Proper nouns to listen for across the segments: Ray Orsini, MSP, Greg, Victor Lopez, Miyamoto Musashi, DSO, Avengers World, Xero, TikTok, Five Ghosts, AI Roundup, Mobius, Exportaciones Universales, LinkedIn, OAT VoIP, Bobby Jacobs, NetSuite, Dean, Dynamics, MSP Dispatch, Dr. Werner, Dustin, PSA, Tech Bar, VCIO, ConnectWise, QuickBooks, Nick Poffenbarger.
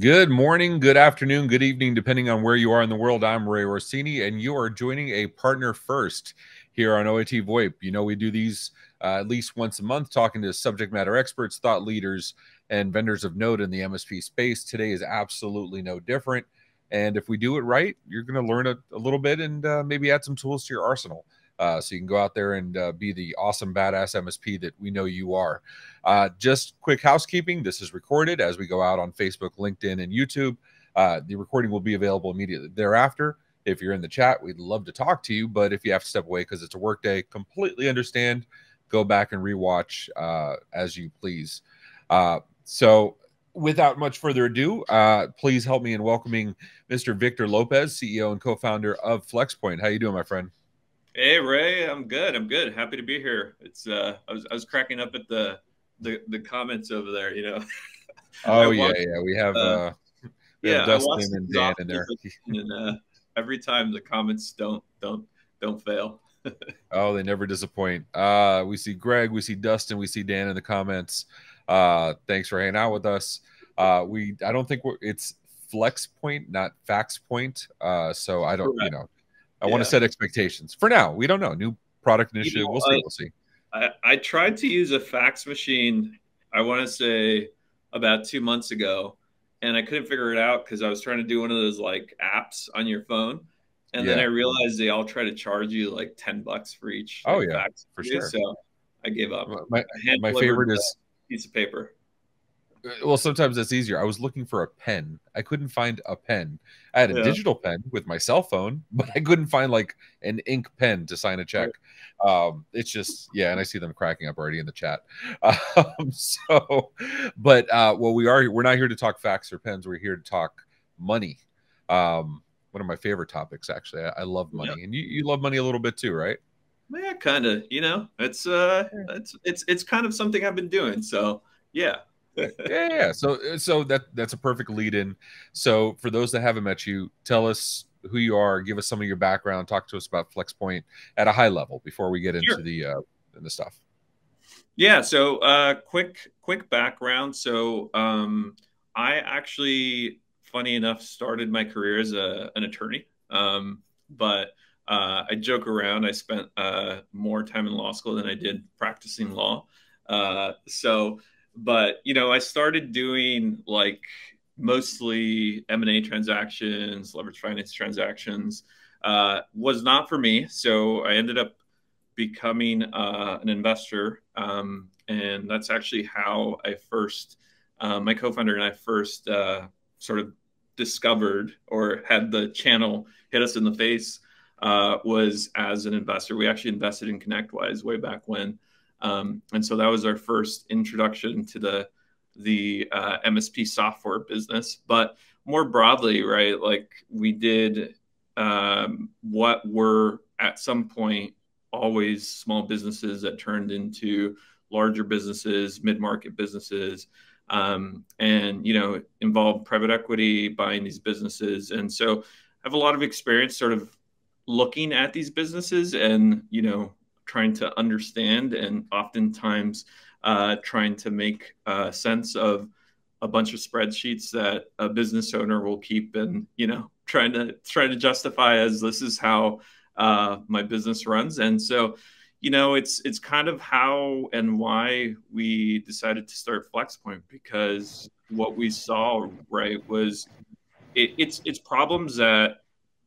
Good morning, good afternoon, good evening, depending on where you are in the world. I'm Ray Orsini, and you are joining a Partner First here on OAT VoIP. You know, we do these at least once a month, talking to subject matter experts, thought leaders, and vendors of note in the MSP space. Today is absolutely no different. And if we do it right, you're going to learn a little bit and maybe add some tools to your arsenal. So you can go out there and be the awesome, badass MSP that we know you are. Just quick housekeeping. This is recorded as we go out on Facebook, LinkedIn, and YouTube. The recording will be available immediately thereafter. If you're in the chat, we'd love to talk to you. But if you have to step away because it's a work day, completely understand. Go back and rewatch as you please. So without much further ado, please help me in welcoming Mr. Victor Lopez, CEO and co-founder of FlexPoint. How you doing, my friend? Hey Ray, I'm good. I'm good. Happy to be here. It's I was cracking up at the comments over there, you know. Oh yeah. We have Dustin and Dan in there. And every time the comments don't fail. Oh, they never disappoint. We see Greg, we see Dustin, we see Dan in the comments. Thanks for hanging out with us. I don't think it's FlexPoint, not FaxPoint. So I don't, correct. You know. I want to set expectations. For now, we don't know. New product initiative. You know, we'll see. I tried to use a fax machine, I want to say, about 2 months ago. And I couldn't figure it out because I was trying to do one of those, like, apps on your phone. And then I realized they all try to charge you, like, $10 for each. Oh, like, yeah, for sure. So I gave up. My favorite is a piece of paper. Well, sometimes that's easier. I was looking for a pen. I couldn't find a pen. I had a digital pen with my cell phone, but I couldn't find like an ink pen to sign a check. It's just, and I see them cracking up already in the chat. We're not here to talk facts or pens. We're here to talk money. One of my favorite topics, actually. I love money. Yeah. And you love money a little bit too, right? Yeah, kind of, you know, it's kind of something I've been doing. So yeah. So that's a perfect lead in. So for those that haven't met you, tell us who you are, give us some of your background, talk to us about FlexPoint at a high level before we get into the stuff. Yeah. So quick background. So I actually, funny enough, started my career as an attorney, but I joke around. I spent more time in law school than I did practicing law. But, you know, I started doing like mostly M&A transactions, leveraged finance transactions, was not for me. So I ended up becoming an investor. And that's actually how I first, my co-founder and I first sort of discovered or had the channel hit us in the face was as an investor. We actually invested in ConnectWise way back when. And so that was our first introduction to the MSP software business. But more broadly, right, like we did what were at some point always small businesses that turned into larger businesses, mid-market businesses, and, you know, involved private equity buying these businesses. And so I have a lot of experience sort of looking at these businesses and, you know, trying to understand and oftentimes trying to make sense of a bunch of spreadsheets that a business owner will keep and, you know, trying to justify as this is how my business runs. And so, you know, it's kind of how and why we decided to start FlexPoint, because what we saw, right, was it's problems that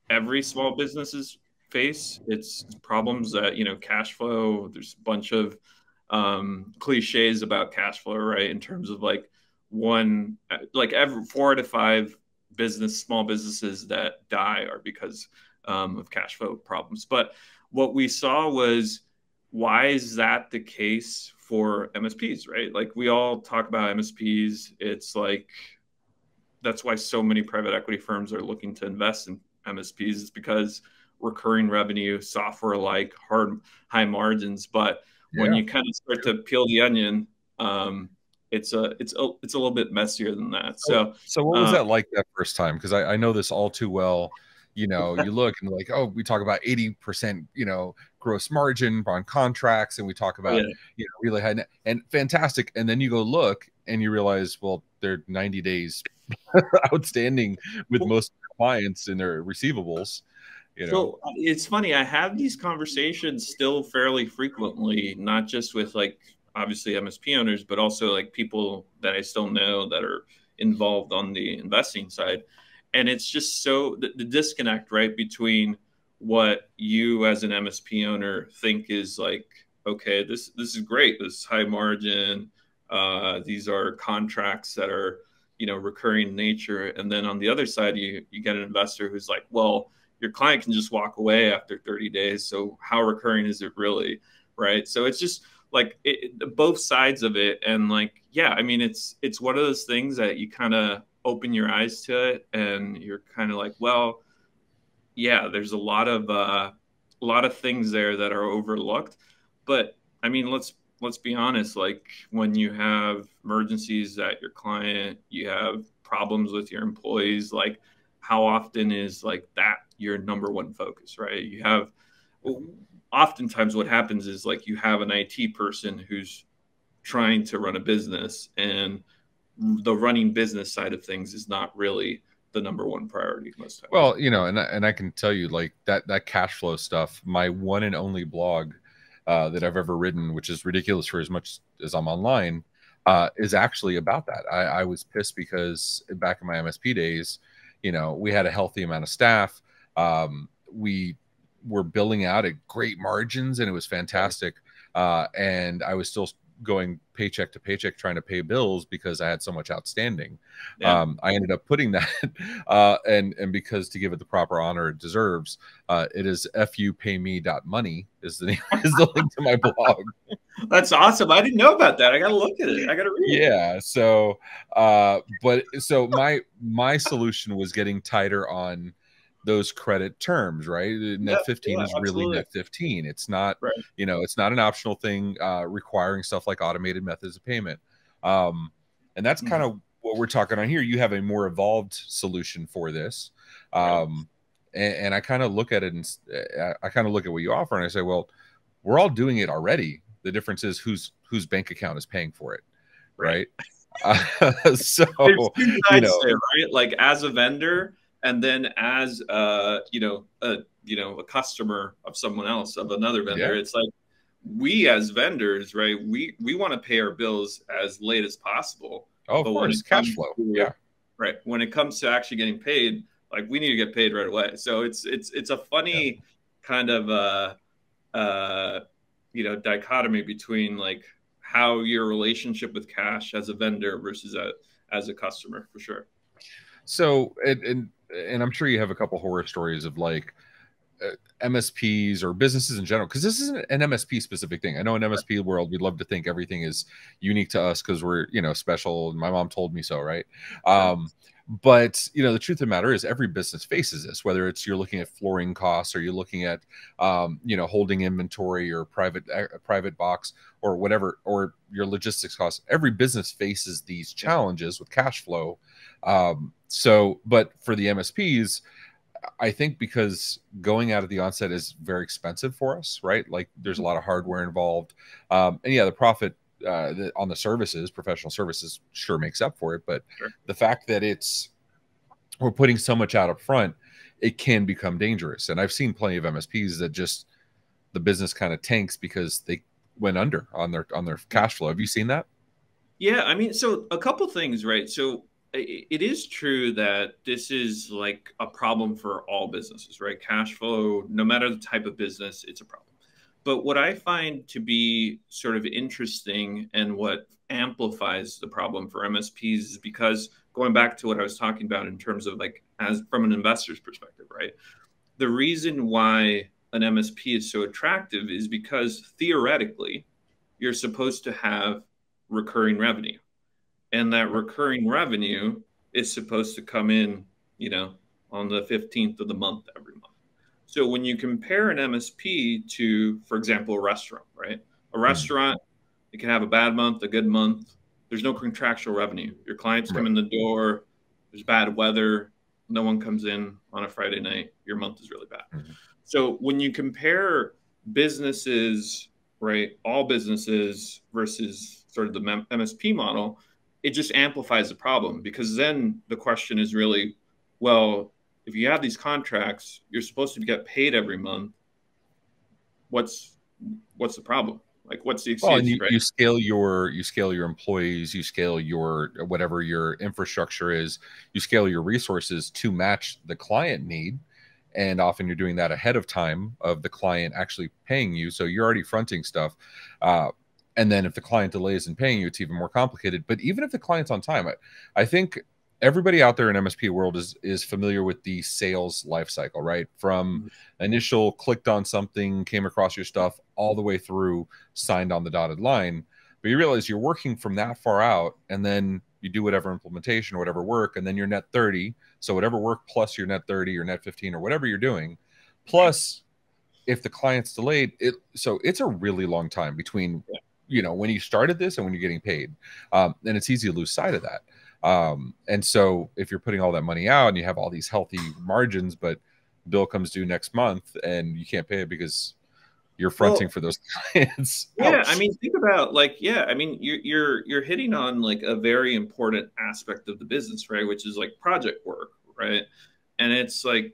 every small business is face. It's problems that, you know, cash flow, there's a bunch of cliches about cash flow, right? In terms of like every 4 out of 5 small businesses that die are because of cash flow problems. But what we saw was, why is that the case for MSPs, right? Like we all talk about MSPs. It's like, that's why so many private equity firms are looking to invest in MSPs, is because recurring revenue, software like high margins. But when you kind of start to peel the onion, it's a little bit messier than that. So what was that like that first time? Because I know this all too well. You know, you look and like, oh, we talk about 80%, you know, gross margin on contracts, and we talk about you know, really high net and fantastic. And then you go look and you realize, well, they're 90 days outstanding with most clients and their receivables. You know? So it's funny, I have these conversations still fairly frequently, not just with like obviously MSP owners, but also like people that I still know that are involved on the investing side. And it's just so the disconnect, right, between what you as an MSP owner think is like, okay, this is great. This is high margin. These are contracts that are, you know, recurring in nature. And then on the other side, you get an investor who's like, well, your client can just walk away after 30 days. So how recurring is it really? Right. So it's just like both sides of it. And like, yeah, I mean, it's one of those things that you kind of open your eyes to it and you're kind of like, well, yeah, there's a lot of things there that are overlooked. But I mean, let's be honest, like when you have emergencies at your client, you have problems with your employees, like how often is like that your number one focus, right? You have, oftentimes what happens is like you have an IT person who's trying to run a business and the running business side of things is not really the number one priority most of the time. Well, you know, and I can tell you like that cash flow stuff, my one and only blog that I've ever written, which is ridiculous for as much as I'm online, is actually about that. I was pissed because back in my MSP days, you know, we had a healthy amount of staff. We were billing out at great margins and it was fantastic. And I was still going paycheck to paycheck trying to pay bills because I had so much outstanding. Yeah. I ended up putting that, and because to give it the proper honor it deserves, it is fupayme.money is the name, is the link to my blog. That's awesome. I didn't know about that. I gotta look at it. I gotta read it. Yeah. So, but so my solution was getting tighter on those credit terms, right? Net 15 is absolutely. Really net 15. It's not, right. You know, it's not an optional thing requiring stuff like automated methods of payment. And that's kind of what we're talking on here. You have a more evolved solution for this. Right. and I kind of look at it and I kind of look at what you offer and I say, well, we're all doing it already. The difference is whose bank account is paying for it. Right. So, you know, say, right? Like as a vendor, and then as a customer of someone else, of another vendor, yeah. It's like we as vendors, right? We want to pay our bills as late as possible. Oh, of course, cash flow. Yeah, right. When it comes to actually getting paid, like we need to get paid right away. So it's a funny kind of dichotomy between like how your relationship with cash as a vendor versus as a customer for sure. So and I'm sure you have a couple horror stories of like MSPs or businesses in general, because this isn't an MSP specific thing. I know in MSP world, we'd love to think everything is unique to us because we're, you know, special. And my mom told me so, right? But, you know, the truth of the matter is every business faces this, whether it's you're looking at flooring costs or you're looking at, holding inventory or private box or whatever, or your logistics costs. Every business faces these challenges with cash flow. So, but for the MSPs, I think because going out at the onset is very expensive for us, right? Like there's a lot of hardware involved. And yeah, the profit on the services, professional services sure makes up for it. But the fact that we're putting so much out up front, it can become dangerous. And I've seen plenty of MSPs that just the business kind of tanks because they went under on their cash flow. Have you seen that? Yeah. I mean, so a couple things, right? So it is true that this is like a problem for all businesses, right? Cash flow, no matter the type of business, it's a problem. But what I find to be sort of interesting and what amplifies the problem for MSPs is because going back to what I was talking about in terms of like as from an investor's perspective, right? The reason why an MSP is so attractive is because theoretically you're supposed to have recurring revenue. And that recurring revenue is supposed to come in, you know, on the 15th of the month every month. So when you compare an MSP to, for example, a restaurant, right? A restaurant, it can have a bad month, a good month. There's no contractual revenue. Your clients come in the door. There's bad weather. No one comes in on a Friday night. Your month is really bad. So when you compare businesses, right, all businesses versus sort of the MSP model, it just amplifies the problem, because then the question is really, well, if you have these contracts, you're supposed to get paid every month. What's the problem? Like, what's the exchange rate? Well, you scale your employees, you scale your whatever your infrastructure is, you scale your resources to match the client need, and often you're doing that ahead of time of the client actually paying you, so you're already fronting stuff. And then if the client delays in paying you, it's even more complicated. But even if the client's on time, I think everybody out there in MSP world is familiar with the sales lifecycle, right? From initial clicked on something, came across your stuff, all the way through signed on the dotted line. But you realize you're working from that far out, and then you do whatever implementation or whatever work, and then you're net 30. So whatever work plus your net 30 or net 15 or whatever you're doing, plus if the client's delayed, so it's a really long time between, you know, when you started this and when you're getting paid. And it's easy to lose sight of that. And so if you're putting all that money out and you have all these healthy margins, but bill comes due next month and you can't pay it because you're fronting for those clients. Yeah. I mean, think about like, I mean, you're hitting on like a very important aspect of the business, right? Which is like project work, right? And it's like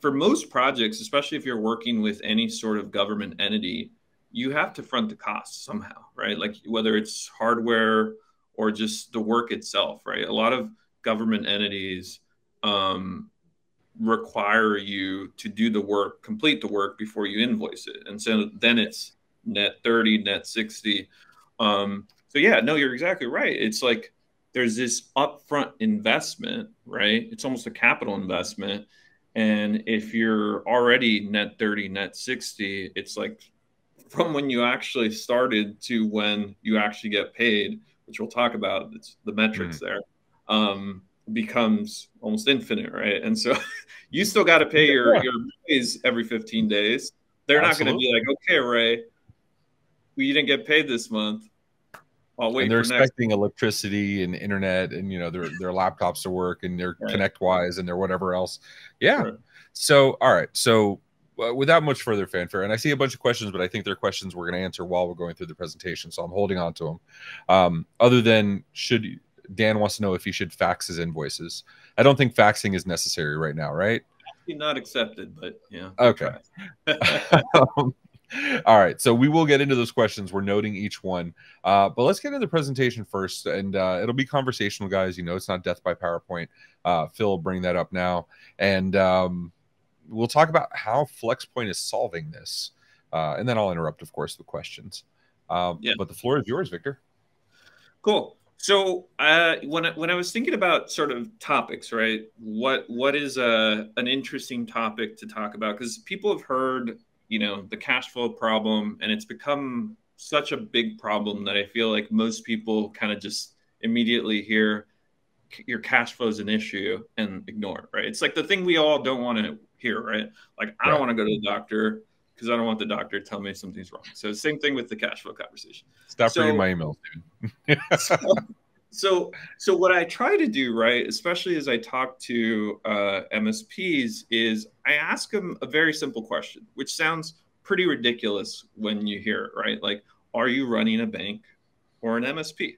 for most projects, especially if you're working with any sort of government entity, you have to front the costs somehow, right? Like whether it's hardware or just the work itself, right? A lot of government entities require you to do the work, complete the work before you invoice it. And so then it's net 30, net 60. So yeah, no, you're exactly right. It's like, there's this upfront investment, right? It's almost a capital investment. And if you're already net 30, net 60, it's like from when you actually started to when you actually get paid, which we'll talk about, it's the metrics there, becomes almost infinite, right? And so you still got to pay your employees every 15 days. They're not going to be like, okay, Ray, well, you didn't get paid this month. I'll wait. And they're expecting electricity and internet and, you know, their laptops to work and their ConnectWise and their whatever else. Yeah. Right. So, all right. So without much further fanfare, and I see a bunch of questions, but I think they're questions we're going to answer while we're going through the presentation, so I'm holding on to them. Other than, Dan wants to know if he should fax his invoices. I don't think faxing is necessary right now, right? Actually not accepted, but yeah. Okay. All right, so we will get into those questions. We're noting each one, but let's get into the presentation first, and it'll be conversational, guys. You know, it's not death by PowerPoint. Phil will bring that up now, and we'll talk about how FlexPoint is solving this. And then I'll interrupt, of course, with questions. But the floor is yours, Victor. Cool. So when I was thinking about sort of topics, right, what is an interesting topic to talk about? Because people have heard, you know, the cash flow problem, and it's become such a big problem that I feel like most people kind of just immediately hear your cash flow is an issue and ignore it, right? It's like the thing we all don't want to hear, right? Like, I don't want to go to the doctor because I don't want the doctor to tell me something's wrong. So same thing with the cash flow conversation. Stop reading my emails, dude. so what I try to do, right, especially as I talk to MSPs, is I ask them a very simple question, which sounds pretty ridiculous when you hear it, right? Like, are you running a bank or an MSP?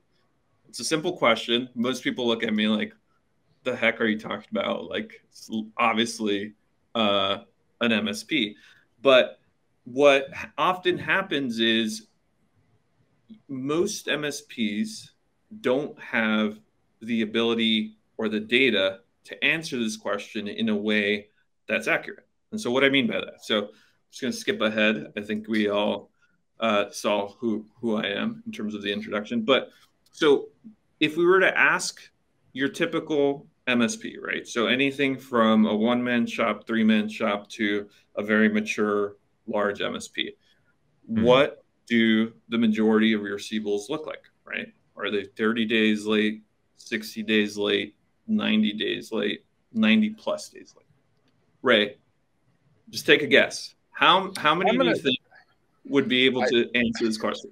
It's a simple question. Most people look at me like, the heck are you talking about? Like, it's obviously an MSP. But what often happens is most MSPs don't have the ability or the data to answer this question in a way that's accurate. And so what I mean by that, so I'm just going to skip ahead. I think we all saw who I am in terms of the introduction. But so if we were to ask your typical MSP, right? So anything from a one-man shop, three-man shop to a very mature, large MSP. What do the majority of your receivables look like, right? Are they 30 days late, 60 days late, 90 days late, 90 plus days late? Ray, just take a guess. How many do you think would be able to answer this question?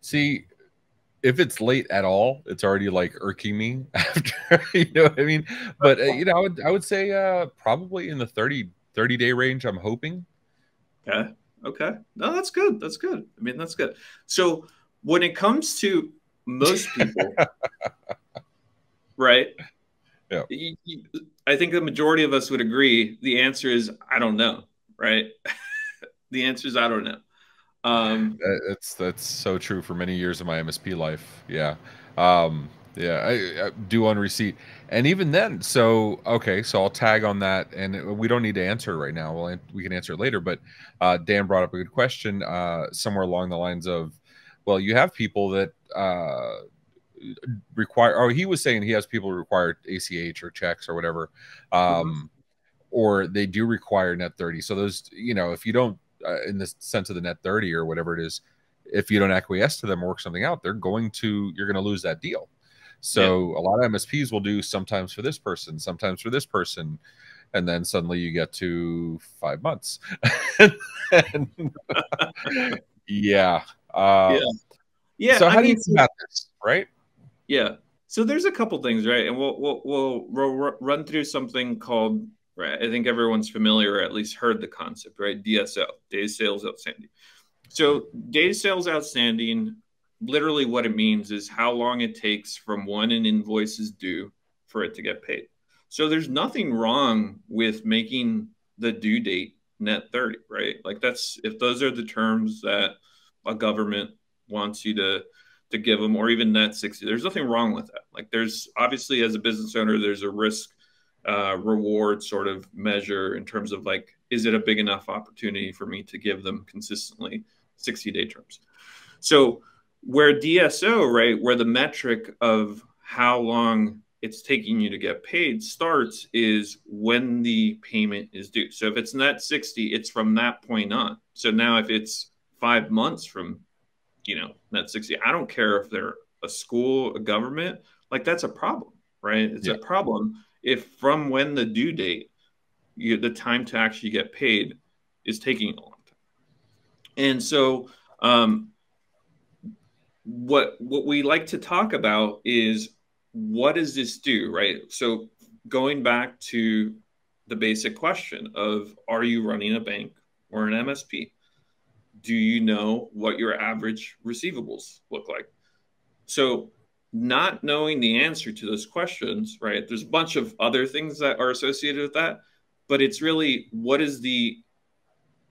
See, if it's late at all, it's already like irking me after, you know what I mean? But, you know, I would say probably in the 30-day range, I'm hoping. Okay. No, that's good. I mean, that's good. So when it comes to most people, right? Yeah. I think the majority of us would agree. The answer is, I don't know, right? The answer is, I don't know. That's so true for many years of my MSP life. Yeah. I do on receipt. And even then, so, okay, so I'll tag on that. And we don't need to answer right now. Well, we can answer it later. But Dan brought up a good question somewhere along the lines of, well, you have people that require, oh, he was saying he has people who require ACH or checks or whatever, or they do require Net 30. So those, you know, if you don't, in the sense of the Net 30 or whatever it is, if you don't acquiesce to them or work something out, you're going to lose that deal. So yeah. A lot of MSPs will do sometimes for this person, sometimes for this person. And then suddenly you get to 5 months. Yeah. Yeah. So how do you think about this, right? Yeah. So there's a couple things, right? And we'll run through something called, right, I think everyone's familiar or at least heard the concept, right? DSO, Days Sales Outstanding. So Days Sales Outstanding, literally what it means is how long it takes from when an invoice is due for it to get paid. So there's nothing wrong with making the due date Net 30, right? Like that's, if those are the terms that a government wants you to give them, or even Net 60, there's nothing wrong with that. Like there's obviously, as a business owner, there's a risk reward sort of measure in terms of like, is it a big enough opportunity for me to give them consistently 60-day terms? So where DSO, right, where the metric of how long it's taking you to get paid starts is when the payment is due. So if it's Net 60, it's from that point on. So now if it's 5 months from, you know, Net 60, I don't care if they're a school, a government, like that's a problem, right? It's a problem. If from when the due date, the time to actually get paid is taking a long time. And so what we like to talk about is what does this do, right? So going back to the basic question of, are you running a bank or an MSP? Do you know what your average receivables look like? So not knowing the answer to those questions, right? There's a bunch of other things that are associated with that, but it's really, what is the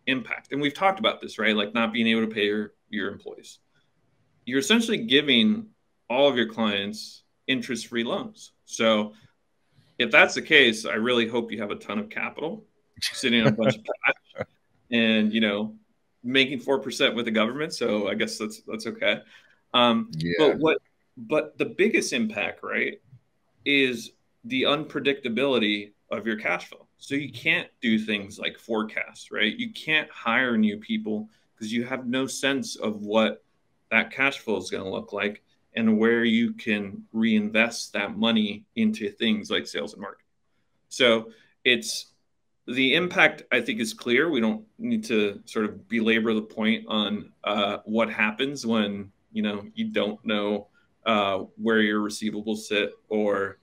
impact? And we've talked about this, right? Like not being able to pay your employees. You're essentially giving all of your clients interest-free loans. So if that's the case, I really hope you have a ton of capital sitting on a bunch of cash and, you know, making 4% with the government. So I guess that's okay. But the biggest impact, right, is the unpredictability of your cash flow. So you can't do things like forecasts, right? You can't hire new people because you have no sense of what that cash flow is going to look like and where you can reinvest that money into things like sales and marketing. So it's the impact, I think, is clear. We don't need to sort of belabor the point on what happens when, you know, you don't know where your receivables sit, or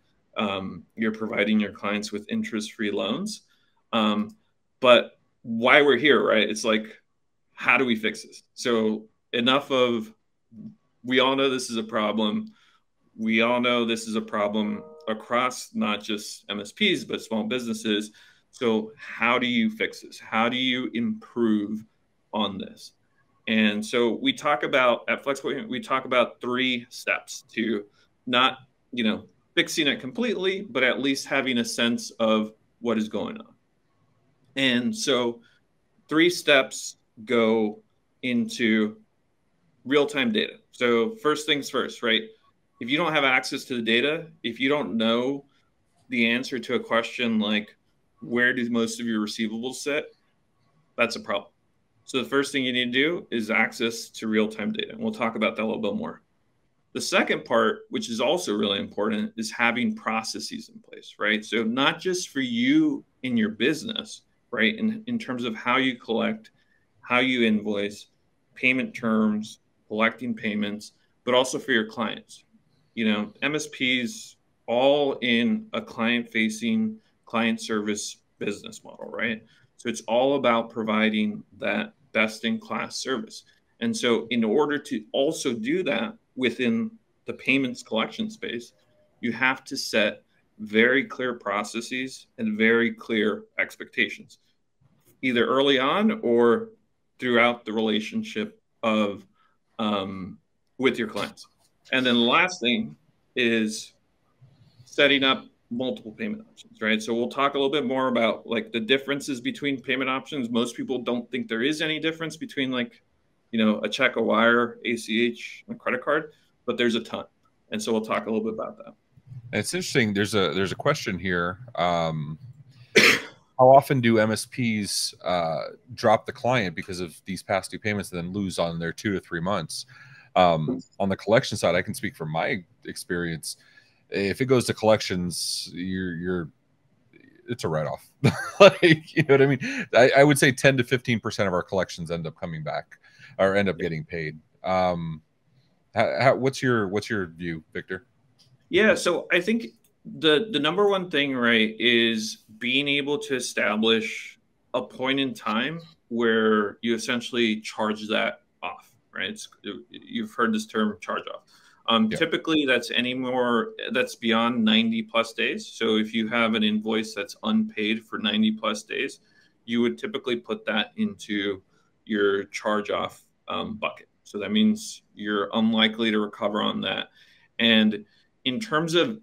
you're providing your clients with interest-free loans. But why we're here, right? It's like, how do we fix this? So enough of, we all know this is a problem. We all know this is a problem across not just MSPs, but small businesses. So how do you fix this? How do you improve on this? And so we talk about, at FlexPoint, we talk about 3 steps to not, you know, fixing it completely, but at least having a sense of what is going on. And so 3 steps go into real-time data. So first things first, right? If you don't have access to the data, if you don't know the answer to a question like, where do most of your receivables sit? That's a problem. So the first thing you need to do is access to real-time data. And we'll talk about that a little bit more. The second part, which is also really important, is having processes in place, right? So not just for you in your business, right? In terms of how you collect, how you invoice, payment terms, collecting payments, but also for your clients. You know, MSPs all in a client-facing, client service business model, right? So it's all about providing that best-in-class service. And so in order to also do that within the payments collection space, you have to set very clear processes and very clear expectations, either early on or throughout the relationship of with your clients. And then the last thing is setting up multiple payment options, right? So we'll talk a little bit more about like the differences between payment options. Most people don't think there is any difference between like, you know, a check, a wire, ACH, a credit card, but there's a ton. And so we'll talk a little bit about that. It's interesting. There's a question here. How often do MSPs drop the client because of these past due payments and then lose on their 2 to 3 months? On the collection side, I can speak from my experience. If it goes to collections, it's a write-off. Like, you know what I mean? I would say 10 to 15% of our collections end up coming back or end up getting paid. What's your view, Victor? Yeah, so I think the number one thing, right, is being able to establish a point in time where you essentially charge that off, right? You've heard this term, charge off. Yeah. Typically, that's beyond 90 plus days. So if you have an invoice that's unpaid for 90 plus days, you would typically put that into your charge off bucket. So that means you're unlikely to recover on that. And in terms of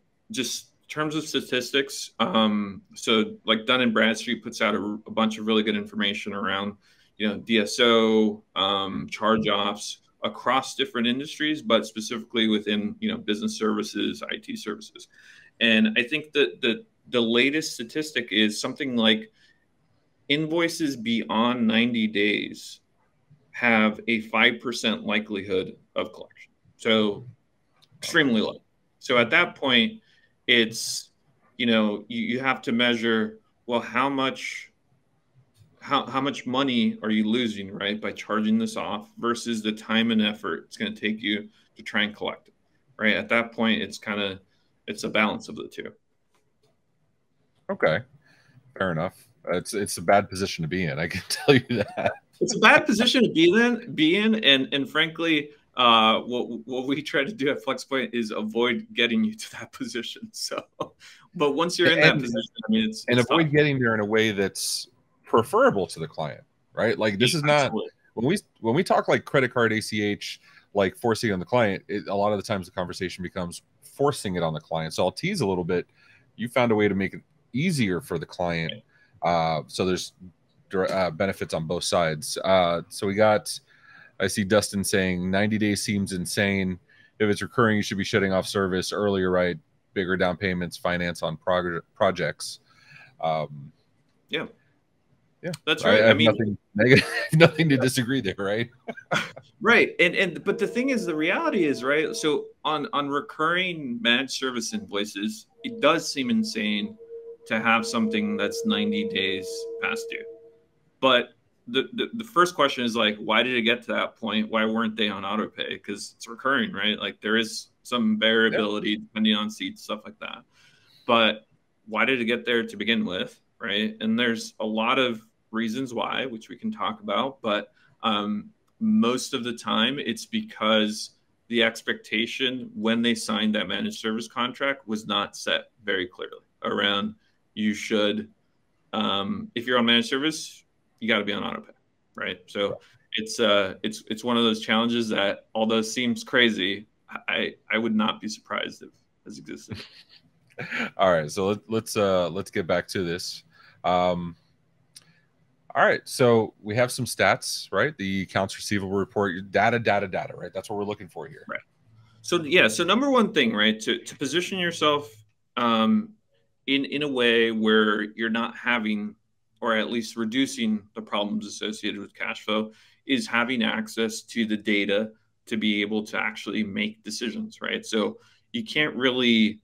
statistics, so like Dun & Bradstreet puts out a bunch of really good information around, you know, DSO, charge-offs across different industries, but specifically within, you know, business services, IT services. And I think that the latest statistic is something like invoices beyond 90 days have a 5% likelihood of collection. So extremely low. So at that point, it's, you know, you have to measure, well, how much money are you losing, right, by charging this off versus the time and effort it's going to take you to try and collect it, right? At that point, it's a balance of the two. Okay, fair enough. It's a bad position to be in. I can tell you that. It's a bad position to be in, and frankly, what we try to do at FlexPoint is avoid getting you to that position. So, but once you're in that position, I mean, it's avoid tough. Getting there in a way that's preferable to the client, right? Like this is not when we talk like credit card, ACH, like forcing on the client. A lot of the times the conversation becomes forcing it on the client. So I'll tease a little bit. You found a way to make it easier for the client. So there's benefits on both sides. So we got. I see Dustin saying 90 days seems insane. If it's recurring, you should be shutting off service earlier, right? Bigger down payments, finance on projects. Yeah, that's right. I mean, nothing to disagree there, right? Right, but the thing is, the reality is, right? So on recurring managed service invoices, it does seem insane to have something that's 90 days past due, but the first question is like, why did it get to that point? Why weren't they on autopay? Because it's recurring, right? Like there is some variability depending on seats, stuff like that. But why did it get there to begin with, right? And there's a lot of reasons why, which we can talk about. But most of the time, it's because the expectation when they signed that managed service contract was not set very clearly around you should, if you're on managed service, you got to be on autopay, right? So it's one of those challenges that, although seems crazy, I would not be surprised if this existed. All right, so let's get back to this. All right, so we have some stats, right? The accounts receivable report, your data, right? That's what we're looking for here. Right. So yeah, so number one thing, right, to position yourself in a way where you're not having, or at least reducing the problems associated with cash flow, is having access to the data to be able to actually make decisions, right? So you can't really,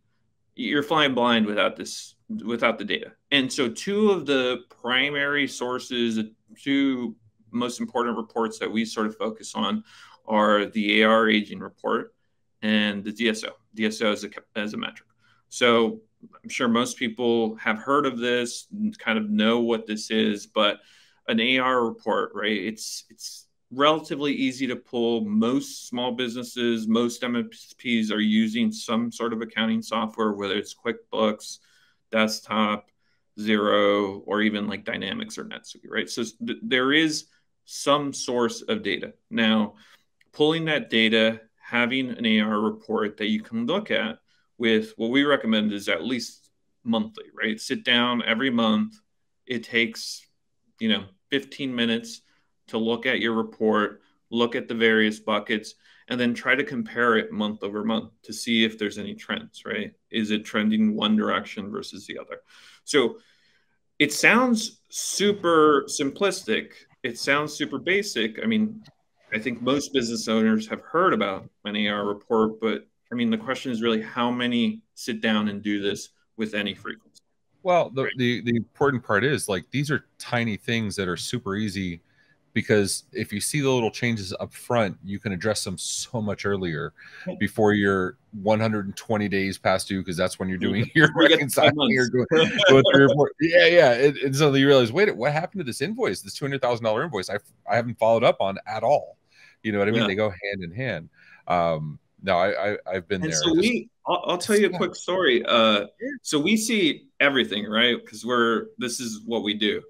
you're flying blind without the data. And so two of the primary sources, two most important reports that we sort of focus on are the AR aging report and the DSO. DSO as a metric. So I'm sure most people have heard of this and kind of know what this is, but an AR report, right? It's relatively easy to pull. Most small businesses, most MSPs are using some sort of accounting software, whether it's QuickBooks, Desktop, Xero, or even like Dynamics or NetSuite, right? So there is some source of data. Now, pulling that data, having an AR report that you can look at with, what we recommend is at least monthly, right? Sit down every month. It takes, 15 minutes to look at your report, look at the various buckets, and then try to compare it month over month to see if there's any trends, right? Is it trending one direction versus the other? So it sounds super simplistic. It sounds super basic. I mean, I think most business owners have heard about an AR report, but I mean, the question is really how many sit down and do this with any frequency? Well, the important part is, like, these are tiny things that are super easy, because if you see the little changes up front, you can address them so much earlier before you're 120 days past due, because that's when you're doing your reconciling. You're going through your report. Yeah. And so you realize, wait, what happened to this invoice, this $200,000 invoice I haven't followed up on at all. You know what I mean? Yeah. They go hand in hand. No, I've been there. So I'll tell you a quick story. So we see everything, right? Because this is what we do.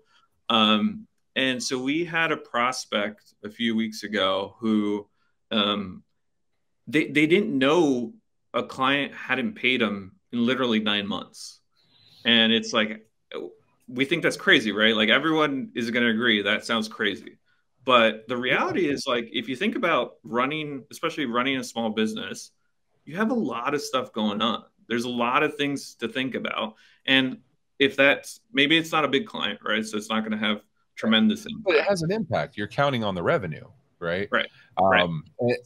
And so we had a prospect a few weeks ago who they didn't know a client hadn't paid them in literally 9 months. And it's like, we think that's crazy, right? Like, everyone is going to agree that sounds crazy. But the reality is, like, if you think about especially running a small business, you have a lot of stuff going on. There's a lot of things to think about. And if maybe it's not a big client, right? So it's not going to have tremendous impact. But it has an impact. You're counting on the revenue, right? Right.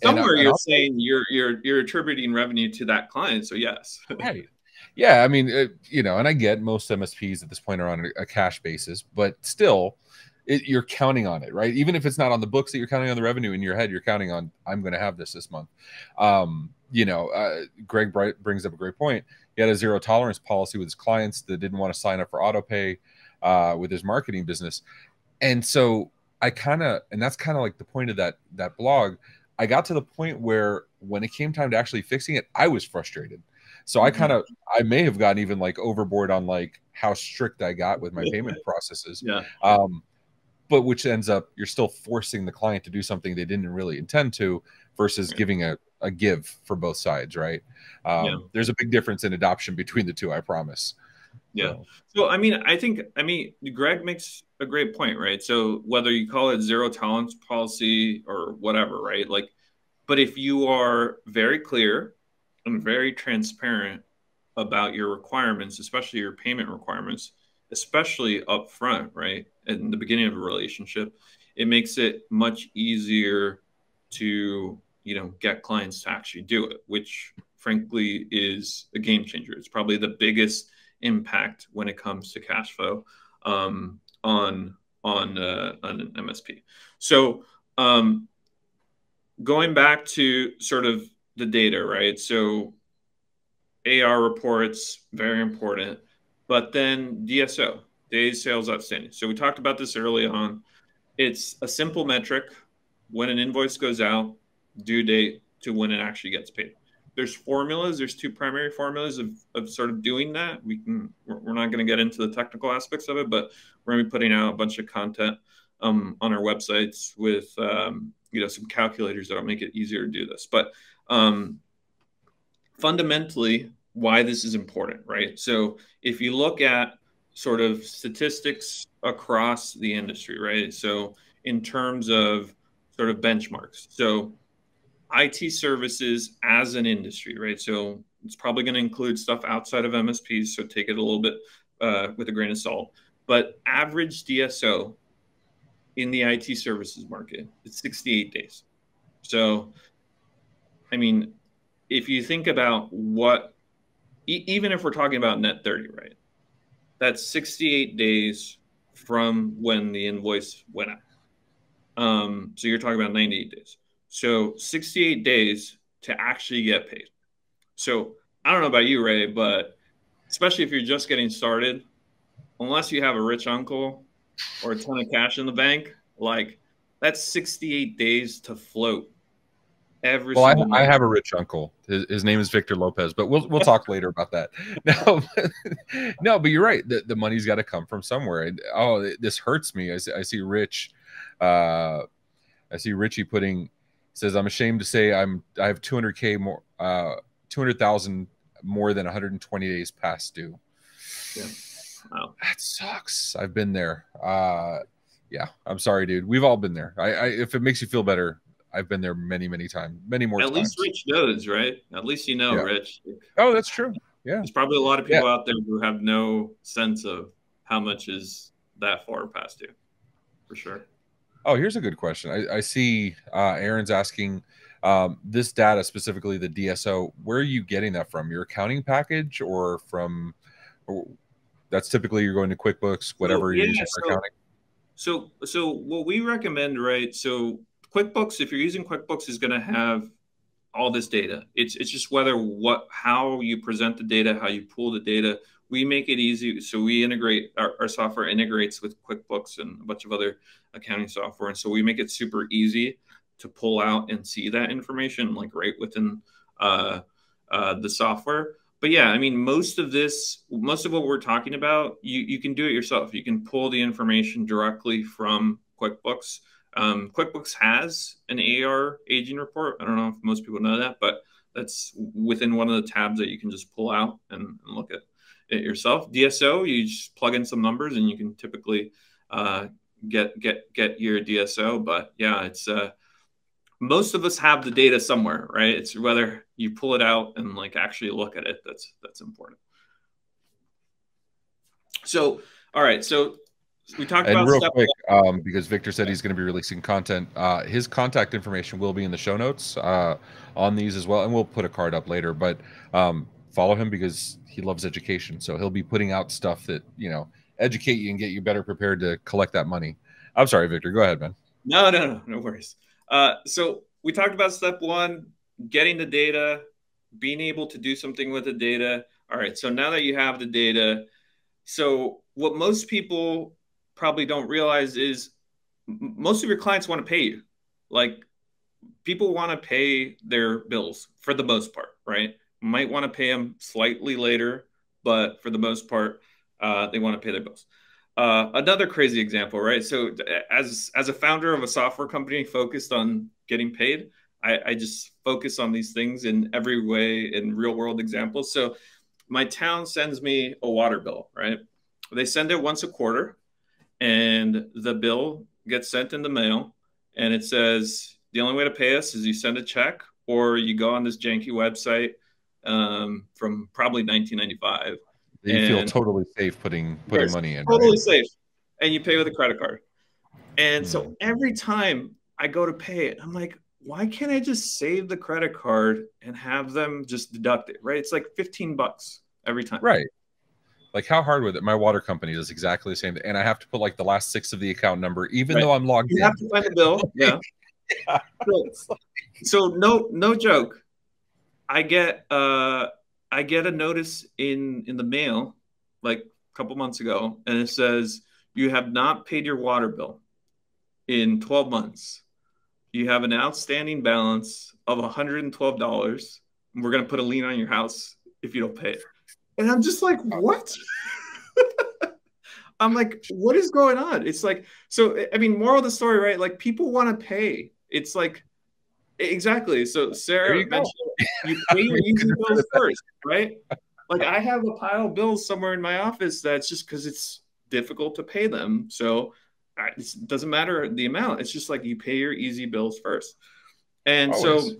Somewhere you're saying you're attributing revenue to that client. So yes. Right. Yeah. I mean, and I get most MSPs at this point are on a cash basis, but still, you're counting on it, right? Even if it's not on the books, that you're counting on the revenue in your head, you're counting on, I'm going to have this month. Greg brings up a great point. He had a zero tolerance policy with his clients that didn't want to sign up for auto pay with his marketing business. And so that's kind of like the point of that blog. I got to the point where when it came time to actually fixing it, I was frustrated. So I may have gotten even like overboard on like how strict I got with my payment processes. Yeah. But which ends up, you're still forcing the client to do something they didn't really intend to, versus giving a give for both sides, right? There's a big difference in adoption between the two, I promise. Yeah. So, I mean, Greg makes a great point, right? So whether you call it zero tolerance policy or whatever, right? Like, but if you are very clear and very transparent about your requirements, especially your payment requirements, especially upfront, right? In the beginning of a relationship, it makes it much easier to, get clients to actually do it, which frankly is a game changer. It's probably the biggest impact when it comes to cash flow on an MSP. So going back to sort of the data, right? So AR reports, very important. But then DSO, days sales outstanding. So we talked about this early on. It's a simple metric. When an invoice goes out, due date to when it actually gets paid. There's formulas. There's two primary formulas of sort of doing that. We're not going to get into the technical aspects of it, but we're going to be putting out a bunch of content on our websites with some calculators that'll make it easier to do this. But fundamentally, why this is important, right? So if you look at sort of statistics across the industry, right? So in terms of sort of benchmarks, so IT services as an industry, right? So it's probably going to include stuff outside of MSPs, so take it a little bit with a grain of salt. But average DSO in the IT services market, it's 68 days. So, I mean, if you think about even if we're talking about net 30, right? That's 68 days from when the invoice went out. So you're talking about 98 days. So 68 days to actually get paid. So I don't know about you, Ray, but especially if you're just getting started, unless you have a rich uncle or a ton of cash in the bank, like That's 68 days to float. Every single I have a rich uncle. His name is Victor Lopez, but we'll talk later about that. No, no, but you're right. The money's got to come from somewhere. And, oh, this hurts me. I see Rich. I see Richie putting says, I'm ashamed to say I have 200K more, 200,000 more than 120 days past due. Yeah. Wow. That sucks. I've been there. Yeah, I'm sorry, dude. We've all been there. I if it makes you feel better, I've been there many, many times, many more times. At least Rich knows, right? At least you know, yeah. Rich. Oh, that's true. Yeah. There's probably a lot of people yeah. out there who have no sense of how much is that far past due, for sure. Oh, here's a good question. I see Aaron's asking, this data, specifically the DSO, where are you getting that from? Your accounting package or from... Or, that's typically you're going to QuickBooks, whatever you're using for accounting. So what we recommend, right? So QuickBooks, if you're using QuickBooks, is going to have all this data. It's just whether how you present the data, how you pull the data. We make it easy. So we integrate our software integrates with QuickBooks and a bunch of other accounting software, and so we make it super easy to pull out and see that information, like right within the software. But yeah, I mean, most of what we're talking about, you can do it yourself. You can pull the information directly from QuickBooks. QuickBooks has an AR aging report. I don't know if most people know that, but that's within one of the tabs that you can just pull out and look at it yourself. DSO, you just plug in some numbers and you can typically get your DSO. But yeah, it's most of us have the data somewhere, right? It's whether you pull it out and like actually look at it. That's important. So, all right. So we talked about real quick, because Victor said he's going to be releasing content. His contact information will be in the show notes on these as well. And we'll put a card up later, but follow him because he loves education. So he'll be putting out stuff that, you know, educate you and get you better prepared to collect that money. I'm sorry, Victor, go ahead, man. No worries. So we talked about step one, getting the data, being able to do something with the data. All right. So now that you have the data, so what most people probably don't realize is most of your clients want to pay you. Like people want to pay their bills for the most part, right? Might want to pay them slightly later, but for the most part, they want to pay their bills. Another crazy example, right? So as a founder of a software company focused on getting paid, I just focus on these things in every way in real world examples. So my town sends me a water bill, right? They send it once a quarter and the bill gets sent in the mail and it says, the only way to pay us is you send a check or you go on this janky website from probably 1995. You feel totally safe putting money in. Totally right? Safe. And you pay with a credit card. And so every time I go to pay it, I'm like, why can't I just save the credit card and have them just deduct it, right? It's like 15 bucks every time. Right. Like how hard would it? My water company does exactly the same. And I have to put like the last 6 of the account number, even though I'm logged in. You have to find the bill. Yeah. Yeah. So no joke. I get a notice in the mail like a couple months ago, and it says, you have not paid your water bill in 12 months. You have an outstanding balance of $112, and we're going to put a lien on your house if you don't pay it. And I'm just like, what? I'm like, what is going on? It's like, so, I mean, moral of the story, right? Like, people want to pay. It's like, exactly. So Sarah mentioned you pay your easy bills first, right? Like I have a pile of bills somewhere in my office that's just because it's difficult to pay them. So it doesn't matter the amount. It's just like you pay your easy bills first. And always.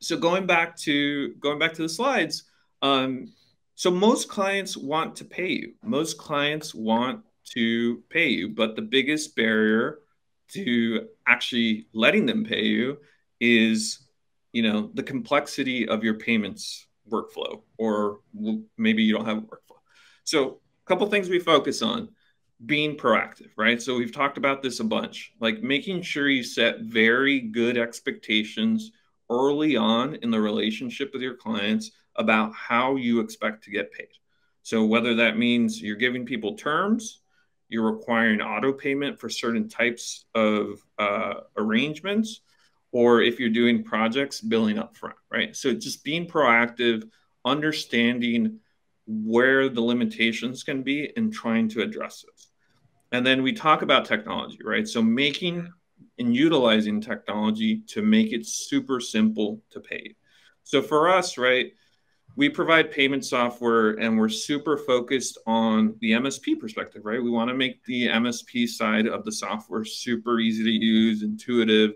So going back to the slides, so most clients want to pay you. Most clients want to pay you, but the biggest barrier to actually letting them pay you is, you know, the complexity of your payments workflow, or maybe you don't have a workflow. So a couple things we focus on, being proactive, right? So we've talked about this a bunch, like making sure you set very good expectations early on in the relationship with your clients about how you expect to get paid. So whether that means you're giving people terms, you're requiring auto payment for certain types of arrangements, or if you're doing projects, billing upfront, right? So just being proactive, understanding where the limitations can be and trying to address this. And then we talk about technology, right? So making and utilizing technology to make it super simple to pay. So for us, right, we provide payment software and we're super focused on the MSP perspective, right? We want to make the MSP side of the software super easy to use, intuitive,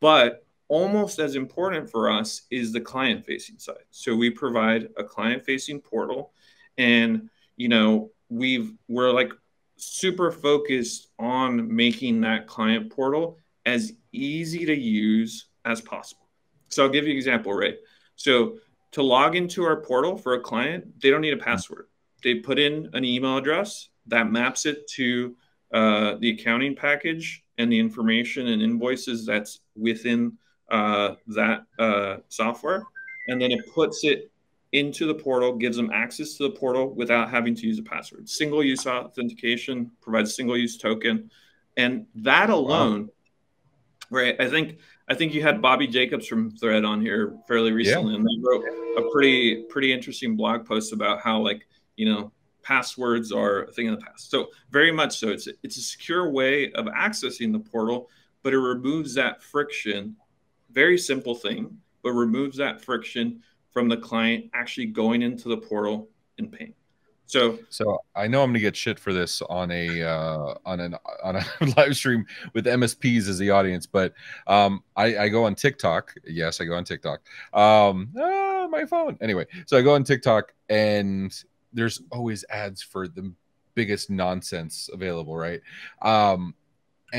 but almost as important for us is the client-facing side. So we provide a client-facing portal and, you know, we're like super focused on making that client portal as easy to use as possible. So I'll give you an example, right? So to log into our portal for a client, they don't need a password. They put in an email address that maps it to the accounting package and the information and invoices that's within that software. And then it puts it into the portal, gives them access to the portal without having to use a password. Single-use authentication, provides single-use token. And that alone, wow. Right? I think you had Bobby Jacobs from Thread on here fairly recently, yeah. And they wrote a pretty interesting blog post about how, like, you know, passwords are a thing in the past. So very much so. It's a secure way of accessing the portal, but it removes that friction. Very simple thing, but removes that friction from the client actually going into the portal and paying. So I know I'm gonna get shit for this on a on a live stream with MSPs as the audience, but I go on TikTok. Yes, I go on TikTok. My phone. Anyway, so I go on TikTok and there's always ads for the biggest nonsense available, right?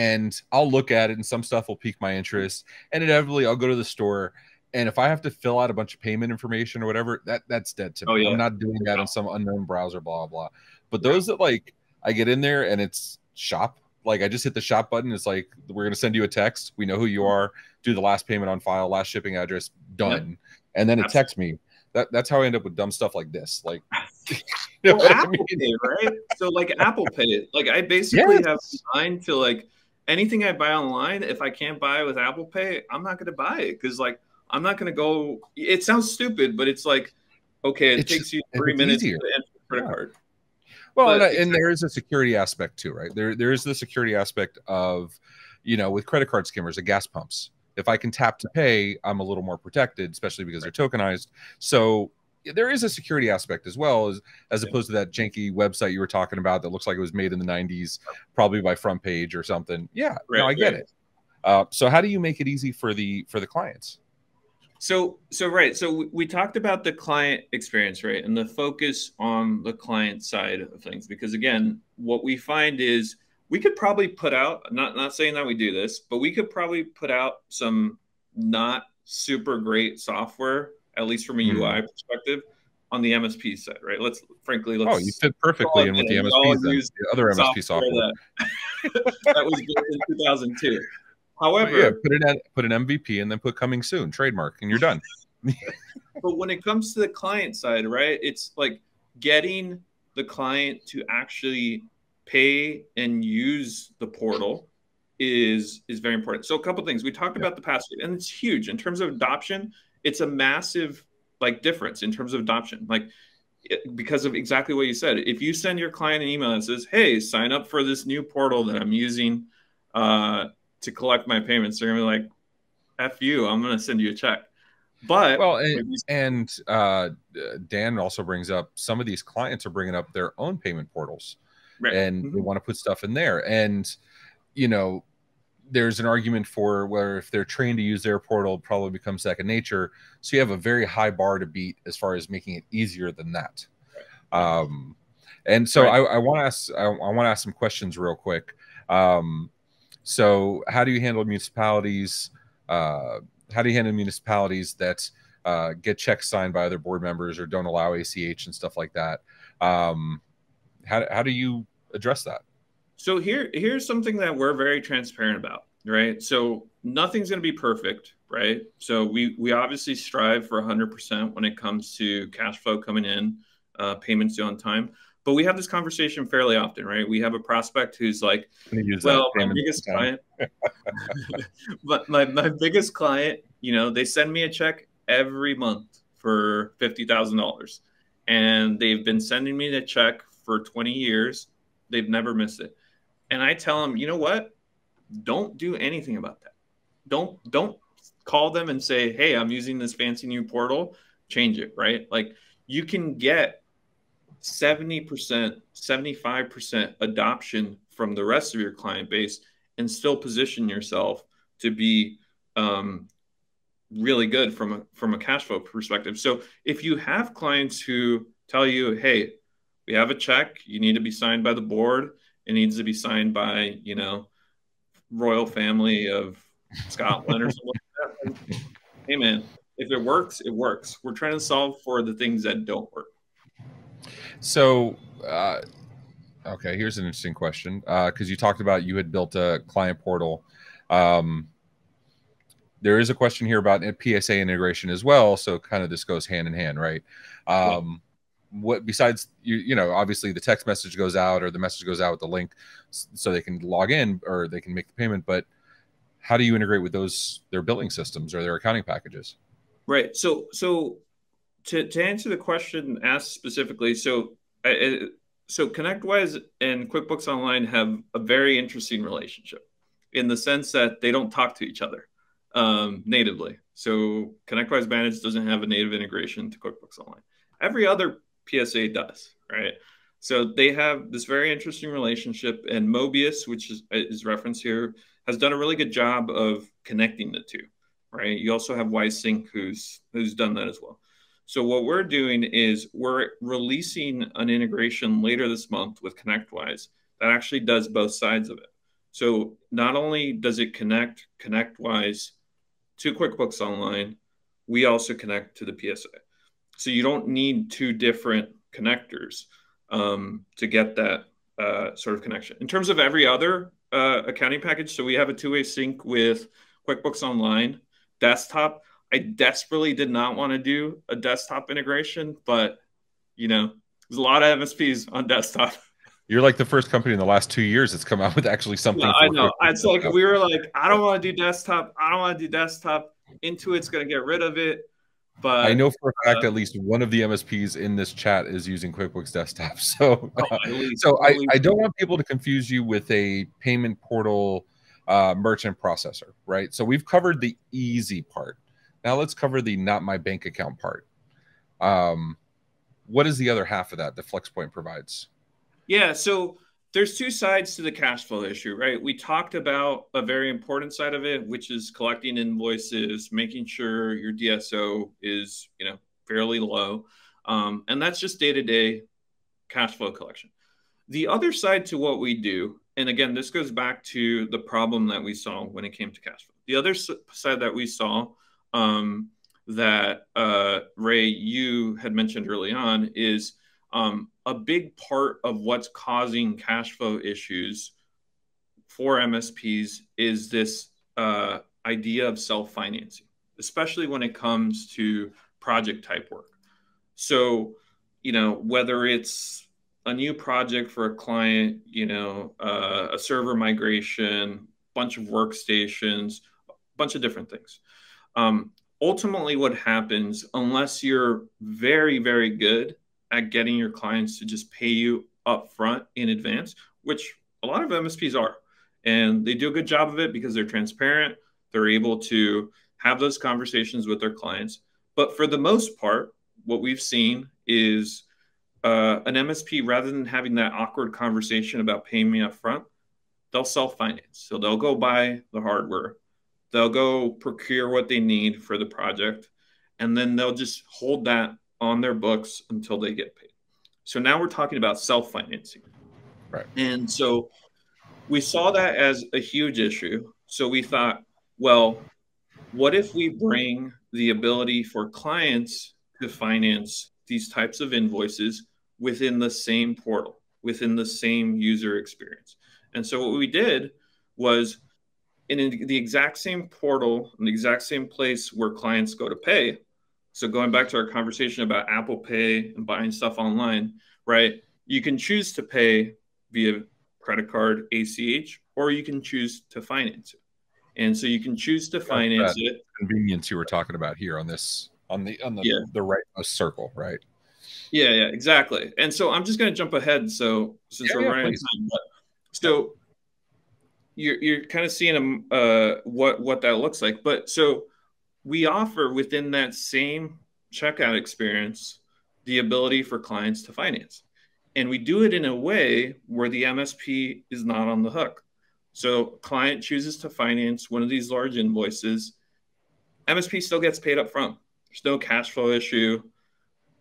And I'll look at it and some stuff will pique my interest. And inevitably, I'll go to the store. And if I have to fill out a bunch of payment information or whatever, that's dead to me. Oh, yeah. I'm not doing that on some unknown browser, blah, blah. But those that, like, I get in there and it's shop. Like, I just hit the shop button. It's like, we're going to send you a text. We know who you are. Do the last payment on file, last shipping address, done. Yep. And then it texts me. That's how I end up with dumb stuff like this. Like, you know, well, Apple Pay, right? So, like, Apple Pay. Like, I basically have designed to, like, anything I buy online, if I can't buy with Apple Pay, I'm not going to buy it because, like, I'm not going to go. It sounds stupid, but it's like, okay, it takes you 3 minutes to enter the credit card. Well, and there is a security aspect too, right? There is the security aspect of, you know, with credit card skimmers and gas pumps. If I can tap to pay, I'm a little more protected, especially because they're tokenized. So there is a security aspect as well, as opposed to that janky website you were talking about that looks like it was made in the 90s, probably by FrontPage or something. Yeah, right, no, I get it. So how do you make it easy for the clients? So we talked about the client experience, right? And the focus on the client side of things, because again, what we find is we could probably put out, not saying that we do this, but we could probably put out some not super great software, at least from a UI perspective, on the MSP side, right? Let's you fit perfectly in with the MSP, the other MSP software that was built in 2002. However, put an MVP and then put coming soon, trademark, and you're done. But when it comes to the client side, right, it's like getting the client to actually pay and use the portal is very important. So a couple of things. We talked about the password, and it's huge. In terms of adoption, it's a massive, like, difference in terms of adoption. Like, because of exactly what you said. If you send your client an email that says, hey, sign up for this new portal that I'm using to collect my payments, they're gonna be like, F you, I'm gonna send you a check. But well, and Dan also brings up some of these clients are bringing up their own payment portals, right? And they want to put stuff in there. And, you know, there's an argument for where if they're trained to use their portal, it probably becomes second nature. So you have a very high bar to beat as far as making it easier than that. Right. And so I want to ask some questions real quick. So how do you handle municipalities? That get checks signed by other board members or don't allow ACH and stuff like that? How do you address that? So here's something that we're very transparent about, right? So nothing's going to be perfect, right? So we obviously strive for 100% when it comes to cash flow coming in, payments due on time. But we have this conversation fairly often, right? We have a prospect who's like, well, my biggest client, but my biggest client, you know, they send me a check every month for $50,000. And they've been sending me the check for 20 years. They've never missed it. And I tell them, you know what? Don't do anything about that. Don't call them and say, hey, I'm using this fancy new portal. Change it, right? Like, you can get 70%, 75% adoption from the rest of your client base and still position yourself to be really good from a cash flow perspective. So if you have clients who tell you, hey, we have a check, you need to be signed by the board. It needs to be signed by, you know, royal family of Scotland or something like that. Hey, man, if it works, it works. We're trying to solve for the things that don't work. So, okay, here's an interesting question. Because you talked about you had built a client portal. There is a question here about PSA integration as well. So kind of this goes hand in hand, right? What besides, you know, obviously the text message goes out or the message goes out with the link so they can log in or they can make the payment. But how do you integrate with those, their billing systems or their accounting packages? Right. So to answer the question asked specifically, so ConnectWise and QuickBooks Online have a very interesting relationship in the sense that they don't talk to each other natively. So ConnectWise Managed doesn't have a native integration to QuickBooks Online. Every other PSA does, right? So they have this very interesting relationship, and Mobius, which is referenced here, has done a really good job of connecting the two, right? You also have WiseSync, who's done that as well. So what we're doing is we're releasing an integration later this month with ConnectWise that actually does both sides of it. So not only does it connect ConnectWise to QuickBooks Online, we also connect to the PSA. So you don't need two different connectors to get that sort of connection. In terms of every other accounting package, so we have a two-way sync with QuickBooks Online desktop. I desperately did not want to do a desktop integration, but, you know, there's a lot of MSPs on desktop. You're like the first company in the last 2 years that's come out with actually something. Yeah, I know. It's like we were like, I don't want to do desktop. I don't want to do desktop. Intuit's going to get rid of it. But I know for a fact at least one of the MSPs in this chat is using QuickBooks Desktop. So, I don't want people to confuse you with a payment portal merchant processor, right? So we've covered the easy part. Now let's cover the not my bank account part. What is the other half of that that FlexPoint provides? Yeah, so there's two sides to the cash flow issue, right? We talked about a very important side of it, which is collecting invoices, making sure your DSO is, you know, fairly low. And that's just day-to-day cash flow collection. The other side to what we do, and again, this goes back to the problem that we saw when it came to cash flow. The other side that we saw that Ray, you had mentioned early on is a big part of what's causing cash flow issues for MSPs is this idea of self-financing, especially when it comes to project type work. So, you know, whether it's a new project for a client, you know, a server migration, bunch of workstations, a bunch of different things. Ultimately what happens, unless you're very, very good at getting your clients to just pay you up front in advance, which a lot of MSPs are, and they do a good job of it because they're transparent. They're able to have those conversations with their clients. But for the most part, what we've seen is an MSP, rather than having that awkward conversation about paying me up front, they'll self-finance. So they'll go buy the hardware. They'll go procure what they need for the project, and then they'll just hold that on their books until they get paid. So now we're talking about self-financing. Right. And so we saw that as a huge issue. So we thought, well, what if we bring the ability for clients to finance these types of invoices within the same portal, within the same user experience? And so what we did was, in the exact same portal, in the exact same place where clients go to pay. So going back to our conversation about Apple Pay and buying stuff online, right? You can choose to pay via credit card, ACH, or you can choose to finance it. And so you can choose to finance it. Convenience you were talking about here on this, on the yeah. the rightmost circle, right? Yeah, yeah, exactly. And so I'm just going to jump ahead. So since we're running time, but so you're kind of seeing what that looks like. But so we offer within that same checkout experience the ability for clients to finance, and we do it in a way where the MSP is not on the hook. So client chooses to finance one of these large invoices, MSP still gets paid up front. There's no cash flow issue.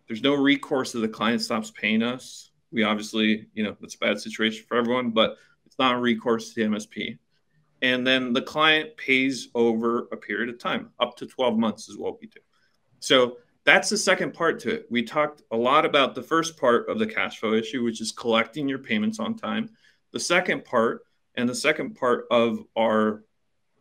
There's no recourse if the client stops paying us. We obviously, you know, that's a bad situation for everyone, but it's not a recourse to the MSP. And then the client pays over a period of time, up to 12 months is what we do. So that's the second part to it. We talked a lot about the first part of the cash flow issue, which is collecting your payments on time. The second part, and the second part of our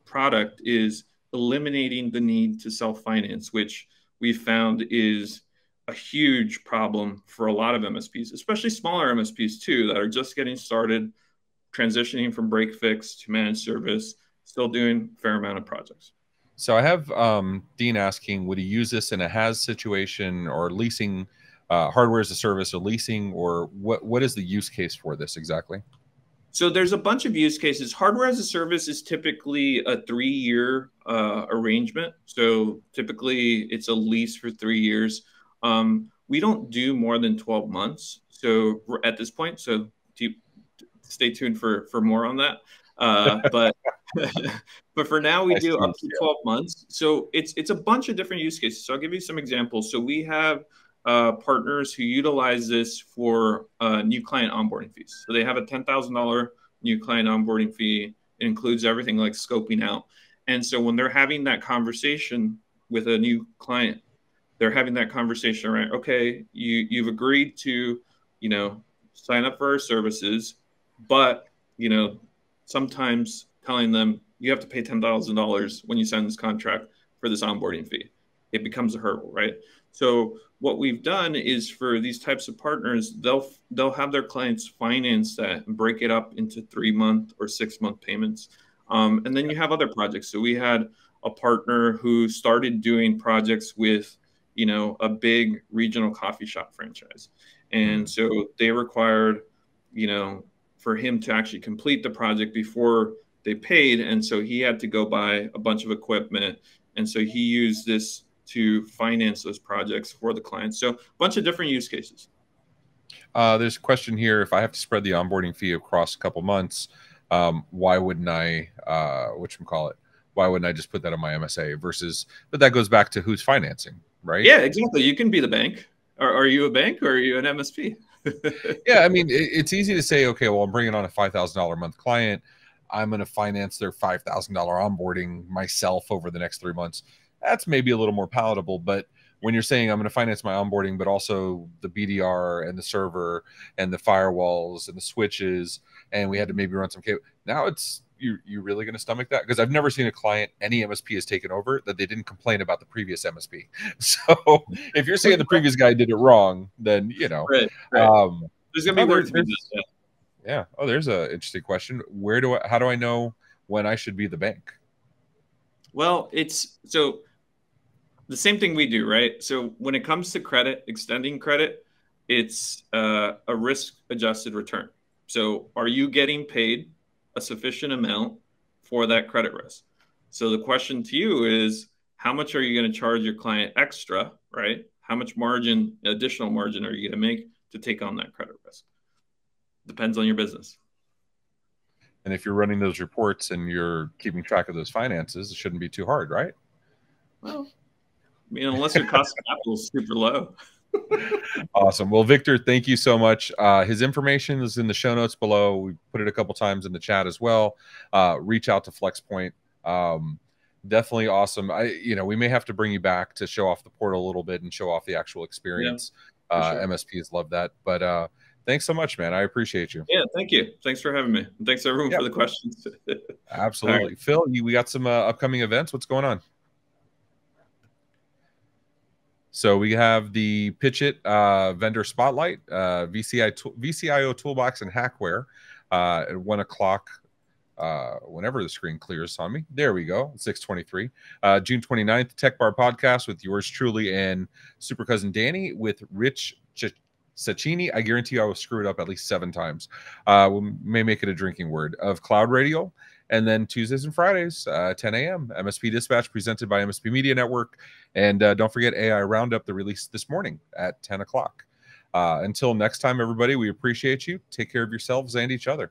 product, is eliminating the need to self-finance, which we found is a huge problem for a lot of MSPs, especially smaller MSPs too, that are just getting started, transitioning from break fix to managed service, still doing a fair amount of projects. So I have Dean asking, would he use this in a HaaS situation or leasing, hardware as a service or leasing, or what is the use case for this exactly? So there's a bunch of use cases. Hardware as a service is typically a 3-year arrangement. So typically it's a lease for 3 years. We don't do more than 12 months. So we're at this point, so stay tuned for more on that. But for now we do up to 12 months. So it's a bunch of different use cases. So I'll give you some examples. So we have partners who utilize this for new client onboarding fees. So they have a $10,000 new client onboarding fee. It includes everything like scoping out. And so when they're having that conversation with a new client, they're having that conversation around, okay, you've agreed to, you know, sign up for our services, but, you know, sometimes telling them you have to pay $10,000 when you sign this contract for this onboarding fee. It becomes a hurdle, right? So what we've done is for these types of partners, they'll have their clients finance that and break it up into 3-month or 6-month payments. And then you have other projects. So we had a partner who started doing projects with, you know, a big regional coffee shop franchise. And so they required, you know, for him to actually complete the project before they paid. And so he had to go buy a bunch of equipment. And so he used this to finance those projects for the clients. So a bunch of different use cases. There's a question here. If I have to spread the onboarding fee across a couple months, why wouldn't I, why wouldn't I just put that on my MSA versus, but that goes back to who's financing, right? Yeah, exactly. You can be the bank. Are you a bank or are you an MSP? Yeah, I mean, it's easy to say, okay, well, I'm bringing on a $5,000 a month client. I'm going to finance their $5,000 onboarding myself over the next 3 months. That's maybe a little more palatable, but when you're saying I'm going to finance my onboarding, but also the BDR and the server and the firewalls and the switches, and we had to maybe run some cable. Now it's, you really going to stomach that? Because I've never seen a client any MSP has taken over that they didn't complain about the previous MSP. So if you're saying the previous guy did it wrong, then, you know, right. There's going to be work to be done. Yeah. Oh, there's an interesting question. Where do I, how do I know when I should be the bank? Well, it's so the same thing we do, right? So when it comes to credit, extending credit, it's a risk adjusted return. So are you getting paid a sufficient amount for that credit risk? So the question to you is, how much are you going to charge your client extra, right? How much margin, additional margin are you going to make to take on that credit risk? Depends on your business. And if you're running those reports and you're keeping track of those finances, it shouldn't be too hard, right? Well, I mean, unless your cost of capital is super low. Awesome. Well, Victor, thank you so much. His information is in the show notes below. We put it a couple times in the chat as well. Reach out to FlexPoint. Definitely awesome. You know, we may have to bring you back to show off the portal a little bit and show off the actual experience. Yeah, sure. MSPs love that. But thanks so much, man. I appreciate you. Yeah, thank you. Thanks for having me. And thanks everyone for the questions. Absolutely. Right. Phil, we got some upcoming events. What's going on? So we have the Pitch It Vendor Spotlight, VCIO Toolbox, and Hackware at 1 o'clock, whenever the screen clears on me. There we go, 6:23. June 29th, Tech Bar Podcast with yours truly and Super Cousin Danny with Rich Saccini. I guarantee I will screw it up at least 7 times. We may make it a drinking word of Cloud Radio. And then Tuesdays and Fridays, 10 a.m., MSP Dispatch presented by MSP Media Network. And don't forget AI Roundup, the release this morning at 10 o'clock. Until next time, everybody, we appreciate you. Take care of yourselves and each other.